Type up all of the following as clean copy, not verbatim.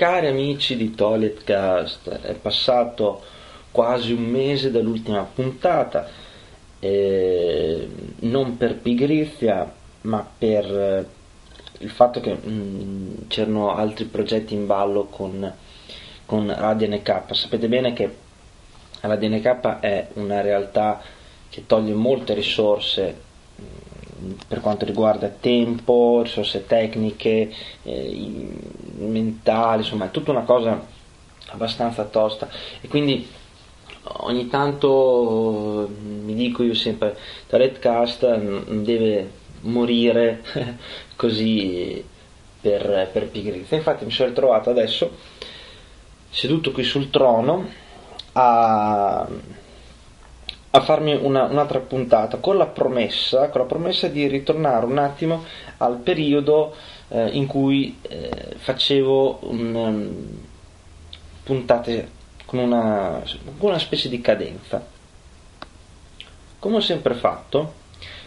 Cari amici di Toiletcast, è passato quasi un mese dall'ultima puntata, non per pigrizia ma per il fatto che c'erano altri progetti in ballo con ADNK. Sapete bene che l'ADNK è una realtà che toglie molte risorse per quanto riguarda tempo, risorse tecniche, mentali, insomma è tutta una cosa abbastanza tosta, e quindi ogni tanto mi dico io sempre: la Red Cast non deve morire così per pigrizia. Infatti mi sono ritrovato adesso seduto qui sul trono a farmi un'altra puntata con la promessa di ritornare un attimo al periodo in cui facevo puntate con una specie di cadenza. Come ho sempre fatto,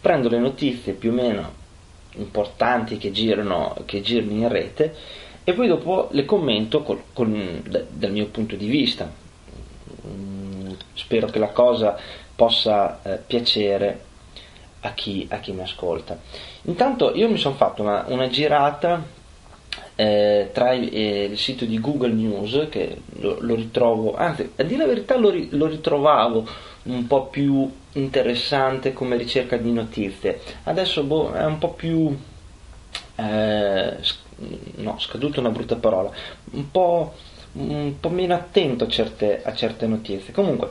prendo le notizie più o meno importanti che girano in rete e poi dopo le commento dal mio punto di vista. Spero che la cosa possa piacere a chi mi ascolta. Intanto io mi sono fatto una girata tra il sito di Google News, che lo ritrovo, anzi a dire la verità lo ritrovavo un po' più interessante come ricerca di notizie. Adesso è un po' più scaduto, una brutta parola, un po' meno attento a certe notizie. Comunque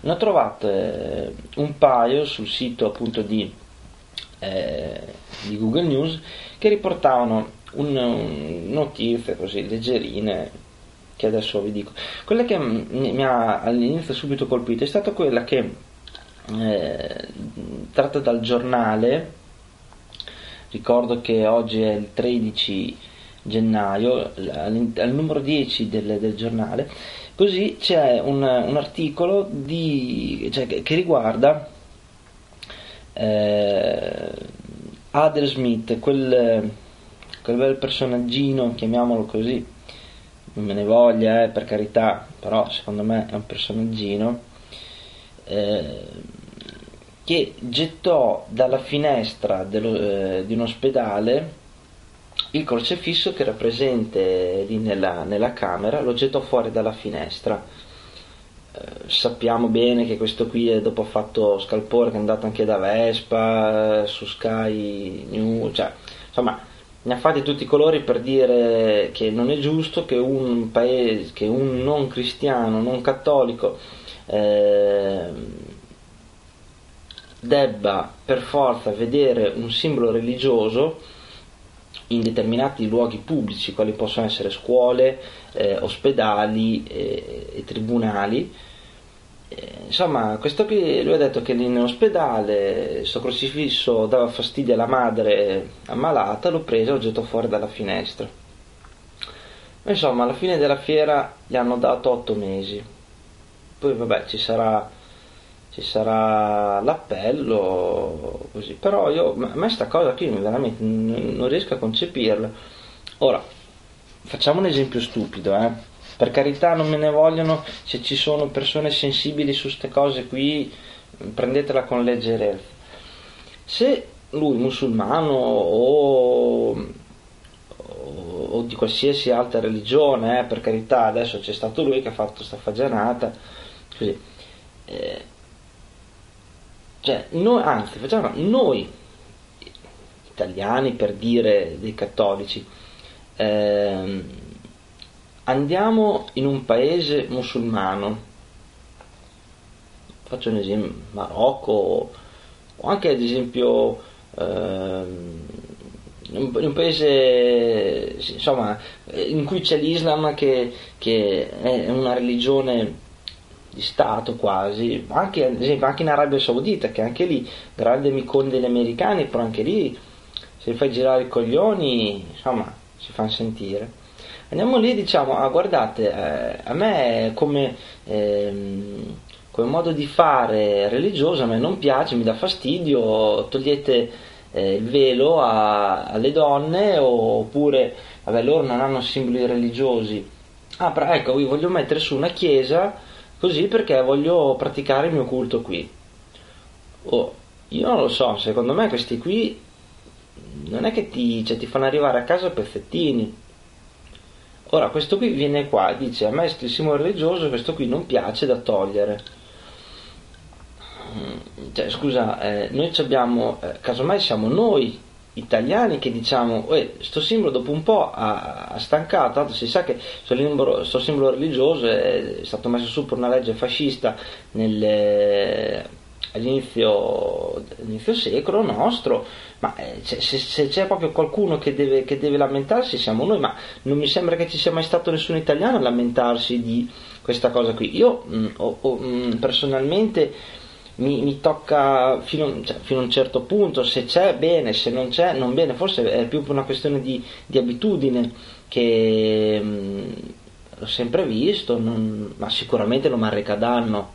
ne ho trovate un paio sul sito appunto di Google News che riportavano notizie così leggerine, che adesso vi dico. Quella che mi ha all'inizio subito colpito è stata quella che tratta dal giornale. Ricordo che oggi è il 13 gennaio, al numero 10 del giornale, così c'è un articolo che riguarda Adel Smith, quel bel personaggino, chiamiamolo così, non me ne voglia per carità, però secondo me è un personaggino, che gettò dalla finestra di un ospedale il crocefisso che era presente lì nella camera, lo gettò fuori dalla finestra. Sappiamo bene che questo qui dopo ha fatto scalpore, che è andato anche da Vespa, su Sky News, cioè insomma ne ha fatti tutti i colori per dire che non è giusto che un non cristiano, non cattolico debba per forza vedere un simbolo religioso in determinati luoghi pubblici, quali possono essere scuole, ospedali e tribunali. Insomma, questo qui lui ha detto che in ospedale sto crocifisso dava fastidio alla madre ammalata, l'ho preso e l'ho gettato fuori dalla finestra. Insomma, alla fine della fiera gli hanno dato 8 mesi. Poi vabbè, ci sarà l'appello, così. Però a me sta cosa qui veramente non riesco a concepirla. Ora facciamo un esempio stupido, per carità, non me ne vogliono se ci sono persone sensibili su queste cose qui, prendetela con leggerezza. Se lui musulmano o di qualsiasi altra religione, per carità, adesso c'è stato lui che ha fatto sta fagianata così, cioè, noi italiani, per dire, dei cattolici, andiamo in un paese musulmano, faccio un esempio, Marocco, o anche ad esempio in un paese, insomma, in cui c'è l'Islam che è una religione di Stato quasi, anche ad esempio anche in Arabia Saudita, che anche lì grande micone degli americani, però anche lì se fai girare i coglioni insomma si fanno sentire. Andiamo lì e diciamo: guardate, a me come modo di fare religioso a me non piace, mi dà fastidio, togliete il velo alle donne, oppure vabbè, loro non hanno simboli religiosi, ah però ecco, vi voglio mettere su una chiesa così perché voglio praticare il mio culto qui. Oh, io non lo so, secondo me questi qui non è che ti fanno arrivare a casa perfettini. Ora questo qui viene qua e dice a me il simbolo religioso questo qui non piace, da togliere. Cioè scusa, noi ci abbiamo, casomai siamo noi italiani che diciamo sto simbolo dopo un po' ha stancato, tanto si sa che sto simbolo religioso è stato messo su per una legge fascista all'inizio secolo nostro, ma se c'è proprio qualcuno che deve lamentarsi siamo noi, ma non mi sembra che ci sia mai stato nessun italiano a lamentarsi di questa cosa qui. Io personalmente mi tocca fino a un certo punto, se c'è bene, se non c'è non bene, forse è più una questione di abitudine che l'ho sempre visto, ma sicuramente non mi arreca danno.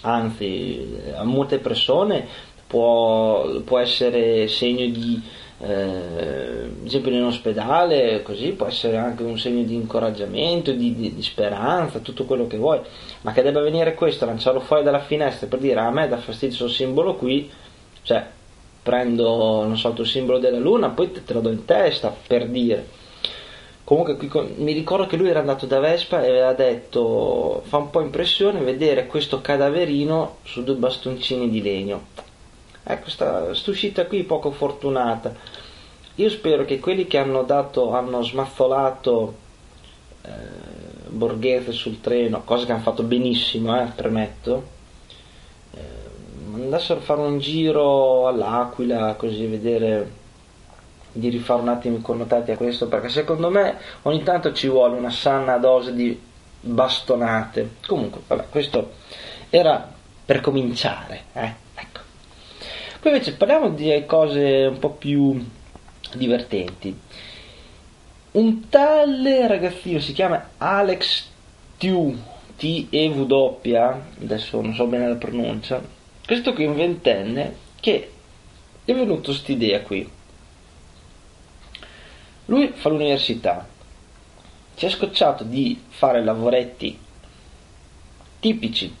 Anzi, a molte persone può essere segno di, ad esempio in ospedale, così può essere anche un segno di incoraggiamento, di speranza, tutto quello che vuoi, ma che debba venire questo, lanciarlo fuori dalla finestra per dire a me dà fastidio questo simbolo qui, cioè prendo, non so, il tuo simbolo della luna, poi te lo do in testa, per dire. Comunque mi ricordo che lui era andato da Vespa e aveva detto fa un po' impressione vedere questo cadaverino su due bastoncini di legno. Questa uscita qui poco fortunata. Io spero che quelli che hanno smazzolato borghese sul treno, cosa che hanno fatto benissimo, premetto, andassero a fare un giro all'Aquila, così vedere di rifare un attimo i connotati a questo, perché secondo me ogni tanto ci vuole una sana dose di bastonate. Comunque vabbè, questo era per cominciare, ecco. Poi invece parliamo di cose un po' più divertenti. Un tale ragazzino si chiama Alex Tew, T-E-W, adesso non so bene la pronuncia, questo qui è un ventenne che è venuto st'idea qui. Lui fa l'università, si è scocciato di fare lavoretti tipici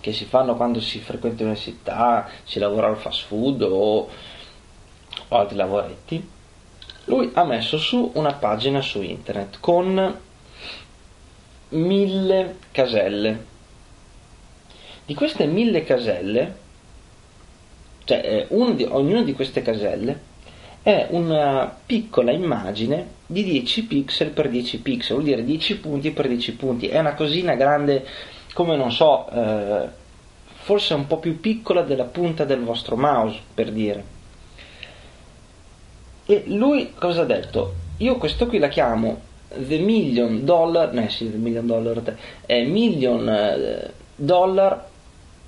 che si fanno quando si frequenta l'università, si lavora al fast food o altri lavoretti. Lui ha messo su una pagina su internet con 1000 caselle. Di queste 1000 caselle, cioè ognuna di queste caselle è una piccola immagine di 10 pixel per 10 pixel, vuol dire 10 punti per 10 punti, è una cosina grande come, non so, forse un po' più piccola della punta del vostro mouse, per dire. E lui cosa ha detto? Io questo qui la chiamo million dollar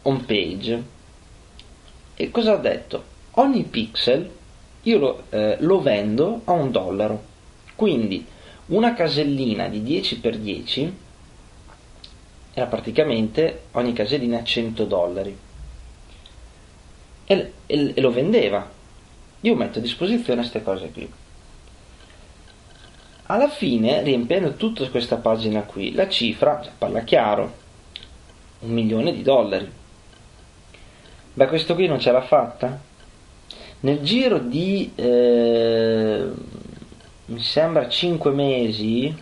home page. E cosa ha detto? Ogni pixel io lo vendo a $1, quindi una casellina di 10x10 era praticamente ogni casellina a $100 e lo vendeva. Io metto a disposizione queste cose qui. Alla fine, riempiendo tutta questa pagina qui, la cifra, parla chiaro, $1.000.000. Beh, questo qui non ce l'ha fatta. Nel giro di, mi sembra, 5 mesi,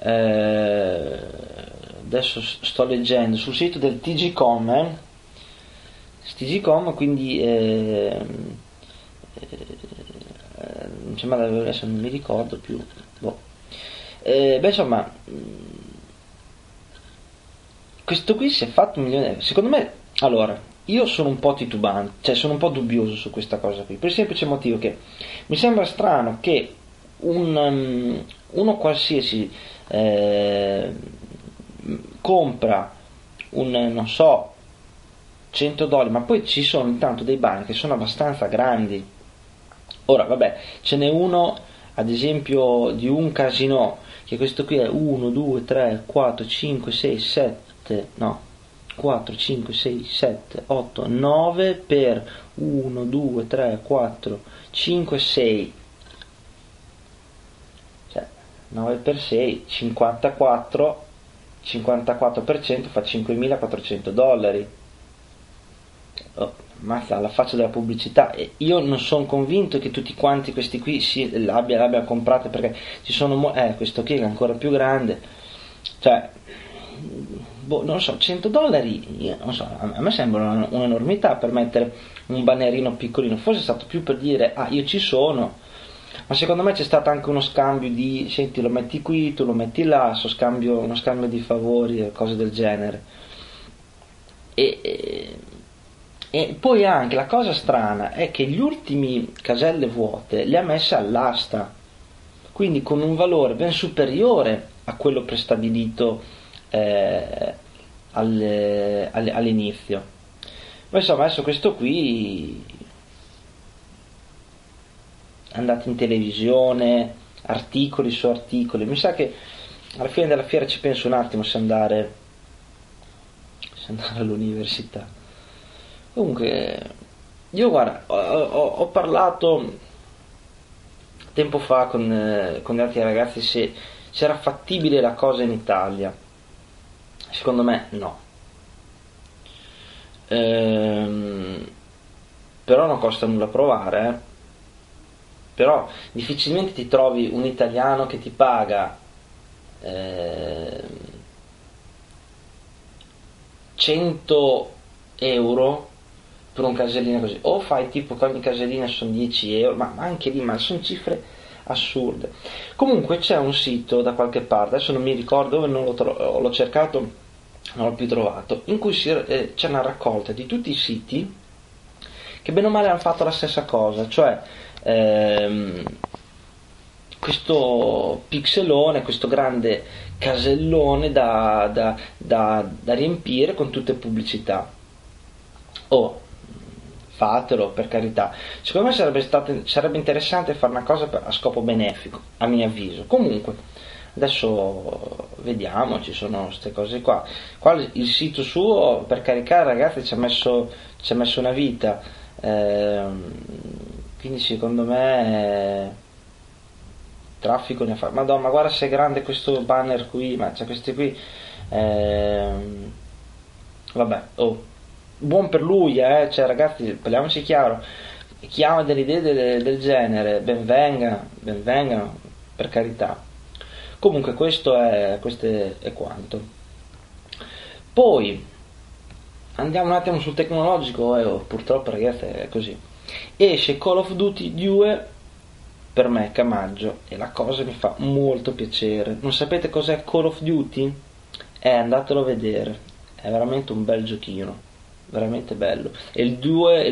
adesso sto leggendo, sul sito del TGcom, quindi, adesso non mi ricordo più, insomma, questo qui si è fatto $1.000.000, secondo me. Allora, io sono un po' titubante, cioè sono un po' dubbioso su questa cosa qui, per il semplice motivo che mi sembra strano che uno qualsiasi compra non so, $100, ma poi ci sono intanto dei banchi che sono abbastanza grandi. Ora vabbè, ce n'è uno ad esempio di un casino, che questo qui è 1, 2, 3, 4, 5, 6, 7, no 4, 5, 6, 7, 8, 9 per 1, 2, 3, 4, 5, 6, cioè 9 per 6, 54% fa $5.400. Oh, mazza, alla faccia della pubblicità. E io non sono convinto che tutti quanti questi qui l'abbiano comprata, perché ci sono questo che è ancora più grande, cioè non lo so, $100, io non so, a me sembra un'enormità per mettere un bannerino piccolino. Forse è stato più per dire io ci sono, ma secondo me c'è stato anche uno scambio di senti, lo metti qui, tu lo metti là, uno scambio di favori e cose del genere. E poi anche la cosa strana è che gli ultimi caselle vuote le ha messe all'asta, quindi con un valore ben superiore a quello prestabilito all'inizio. Ma insomma, adesso questo qui è andato in televisione, articoli su articoli. Mi sa che alla fine della fiera ci penso un attimo se andare all'università. Comunque io guarda, ho parlato tempo fa con gli altri ragazzi se c'era fattibile la cosa in Italia. Secondo me no, però non costa nulla provare, eh. Però difficilmente ti trovi un italiano che ti paga 100 euro per un casellino così, o fai tipo che ogni casellina sono 10 euro, ma anche lì, ma sono cifre assurde. Comunque c'è un sito da qualche parte, adesso non mi ricordo dove, l'ho cercato, non l'ho più trovato, in cui c'è una raccolta di tutti i siti che bene o male hanno fatto la stessa cosa, cioè questo pixelone, questo grande casellone da riempire con tutte pubblicità. Fatelo, per carità. Secondo me sarebbe interessante fare una cosa a scopo benefico, a mio avviso. Comunque adesso vediamo, ci sono queste cose qua. Il sito suo per caricare, ragazzi, ci ha messo una vita, quindi secondo me traffico ne fa. Madonna, ma guarda se è grande questo banner qui, ma c'è questi qui, vabbè, buon per lui, cioè, ragazzi, parliamoci chiaro, chi ama delle idee del genere ben venga, per carità. Comunque questo è quanto. Poi andiamo un attimo sul tecnologico, purtroppo, ragazzi, è così. Esce Call of Duty 2 per Mac a maggio e la cosa mi fa molto piacere. Non sapete cos'è Call of Duty? Andatelo a vedere, è veramente un bel giochino, veramente bello. E il 2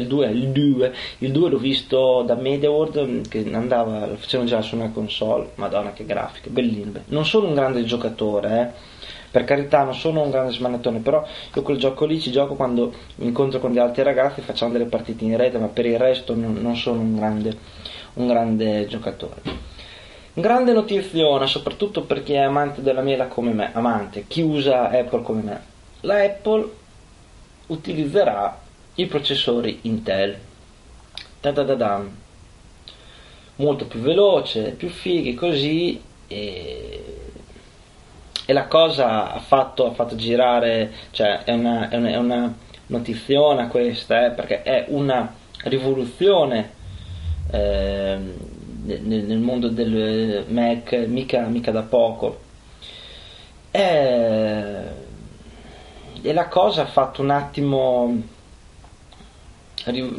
l'ho visto da Media World, che lo facevano già su una console. Madonna, che grafiche, bellino. Non sono un grande giocatore, per carità, non sono un grande smanettone, però io quel gioco lì ci gioco quando mi incontro con gli altri ragazzi, facciamo delle partite in rete, ma per il resto non sono un grande giocatore. Grande notiziona, soprattutto per chi è amante della mela come me, chi usa Apple come me. La Apple utilizzerà i processori Intel. Ta-da-da-dam. Molto più veloce, più fighi, così. E la cosa ha fatto girare, cioè è una notiziona questa, perché è una rivoluzione nel mondo del Mac, mica da poco. E la cosa ha fatto un attimo,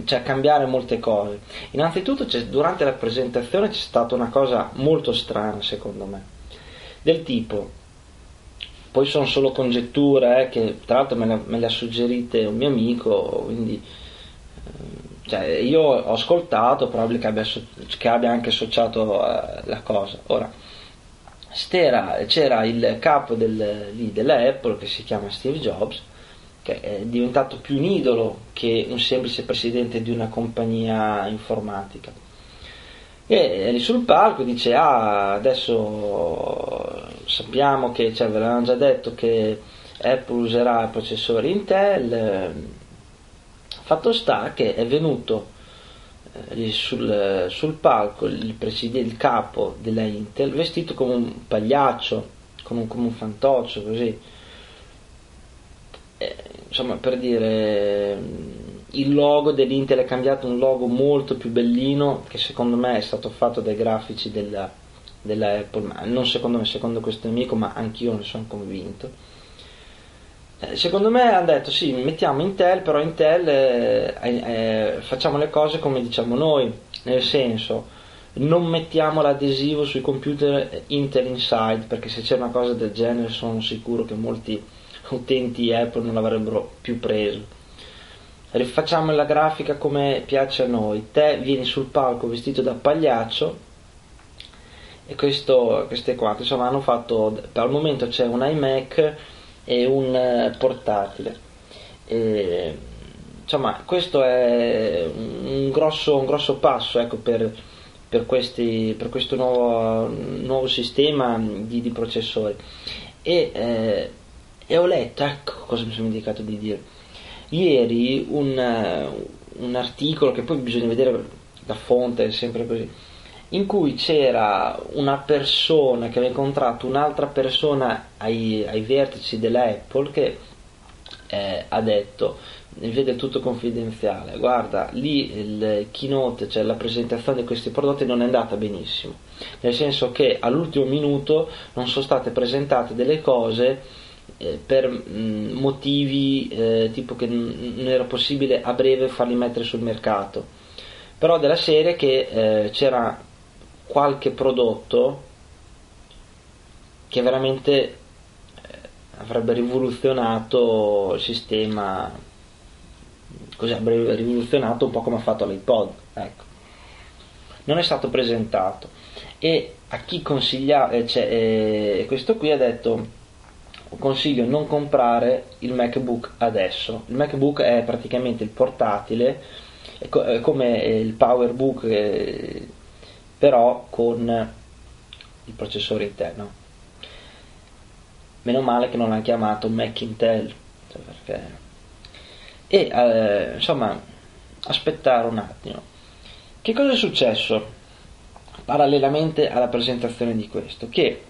cioè, cambiare molte cose. Innanzitutto durante la presentazione c'è stata una cosa molto strana, secondo me, del tipo, poi sono solo congetture, che tra l'altro me le ha suggerite un mio amico, quindi cioè, io ho ascoltato, probabile che abbia anche associato la cosa. Ora, c'era il capo della Apple, che si chiama Steve Jobs, che è diventato più un idolo che un semplice presidente di una compagnia informatica, e lì sul palco dice adesso sappiamo che, cioè, ve l'avevano già detto che Apple userà i processori Intel. Fatto sta che è venuto sul palco il capo della Intel vestito come un pagliaccio, come un fantoccio, così, insomma, per dire, il logo dell'Intel è cambiato, un logo molto più bellino, che secondo me è stato fatto dai grafici della Apple, ma non secondo me, secondo questo amico, ma anch'io ne sono convinto. Secondo me hanno detto sì, mettiamo Intel, però Intel facciamo le cose come diciamo noi, nel senso, non mettiamo l'adesivo sui computer Intel Inside, perché se c'è una cosa del genere sono sicuro che molti utenti Apple non l'avrebbero più preso. Rifacciamo la grafica come piace a noi, te vieni sul palco vestito da pagliaccio, e questo è quanto. Insomma, hanno fatto, per il momento c'è un iMac e un portatile, e, insomma, questo è un grosso passo, ecco, per questo nuovo sistema di processori. E ho letto, ecco cosa mi sono dimenticato di dire ieri, un articolo che poi bisogna vedere la fonte, è sempre così, in cui c'era una persona che aveva incontrato un'altra persona ai vertici della Apple, che ha detto, invece è tutto confidenziale, guarda, lì il keynote, cioè la presentazione di questi prodotti, non è andata benissimo, nel senso che all'ultimo minuto non sono state presentate delle cose per motivi tipo che non era possibile a breve farli mettere sul mercato, però della serie che c'era qualche prodotto che veramente avrebbe rivoluzionato il sistema, così, avrebbe rivoluzionato un po' come ha fatto l'iPod, ecco, non è stato presentato. E a chi consiglia, questo qui ha detto, consiglio non comprare il MacBook adesso. Il MacBook è praticamente il portatile, è come il PowerBook, però con il processore interno. Meno male che non l'hanno chiamato Mac Intel, cioè perché... E insomma, aspettare un attimo. Che cosa è successo parallelamente alla presentazione di questo? Che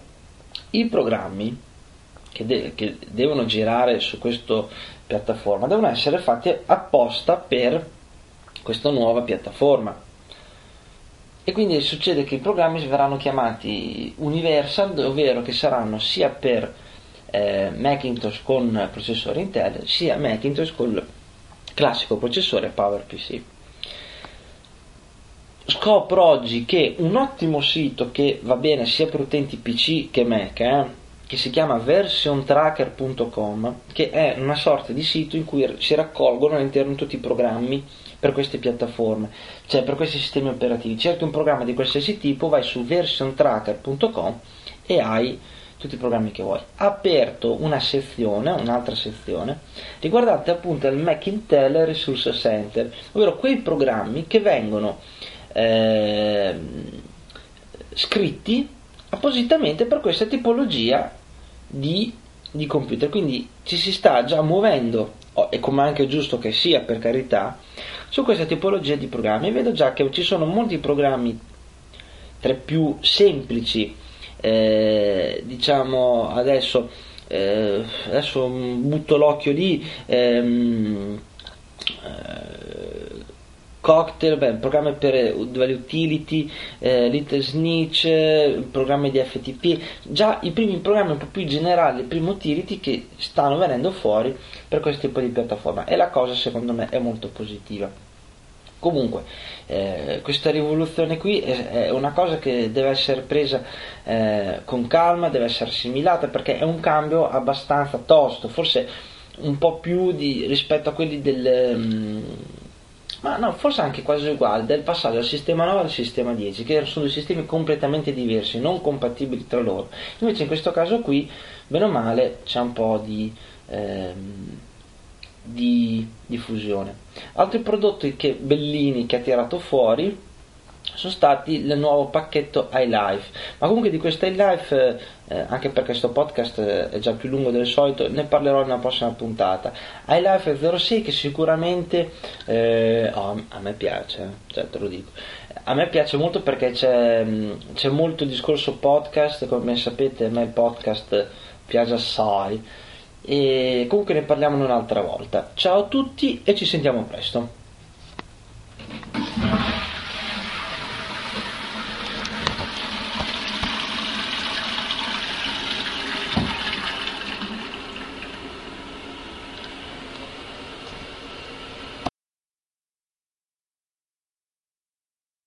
i programmi che devono girare su questa piattaforma devono essere fatti apposta per questa nuova piattaforma, e quindi succede che i programmi verranno chiamati Universal, ovvero che saranno sia per Macintosh con processore Intel, sia Macintosh col classico processore PowerPC. Scopro oggi che un ottimo sito che va bene sia per utenti PC che Mac, che si chiama versiontracker.com, che è una sorta di sito in cui si raccolgono all'interno tutti i programmi per queste piattaforme, cioè per questi sistemi operativi. Cerchi un programma di qualsiasi tipo, vai su versiontracker.com e hai tutti i programmi che vuoi. Ha aperto una sezione, un'altra sezione, riguardante appunto il Mac Intel Resource Center, ovvero quei programmi che vengono scritti appositamente per questa tipologia di computer. Quindi ci si sta già muovendo, e come anche giusto che sia, per carità, su questa tipologia di programmi. Vedo già che ci sono molti programmi tra i più semplici, diciamo adesso butto l'occhio lì, Cocktail, programmi per utility, Little Snitch, programmi di FTP, già i primi programmi un po' più generali, i primi utility che stanno venendo fuori per questo tipo di piattaforma, e la cosa secondo me è molto positiva. Comunque questa rivoluzione qui è una cosa che deve essere presa con calma, deve essere assimilata, perché è un cambio abbastanza tosto, forse un po' più rispetto a quelli ma no, forse anche quasi uguale, del passaggio dal sistema 9 al sistema 10, che sono due sistemi completamente diversi, non compatibili tra loro. Invece in questo caso qui, bene o male, c'è un po' di fusione. Altri prodotti bellini che ha tirato fuori sono stati il nuovo pacchetto iLife. Ma comunque di questo iLife, anche perché questo podcast è già più lungo del solito, ne parlerò in una prossima puntata. iLife06 che sicuramente a me piace, cioè te lo dico, a me piace molto perché c'è molto discorso podcast, come sapete a me il podcast piace assai, e comunque ne parliamo un'altra volta. Ciao a tutti e ci sentiamo presto.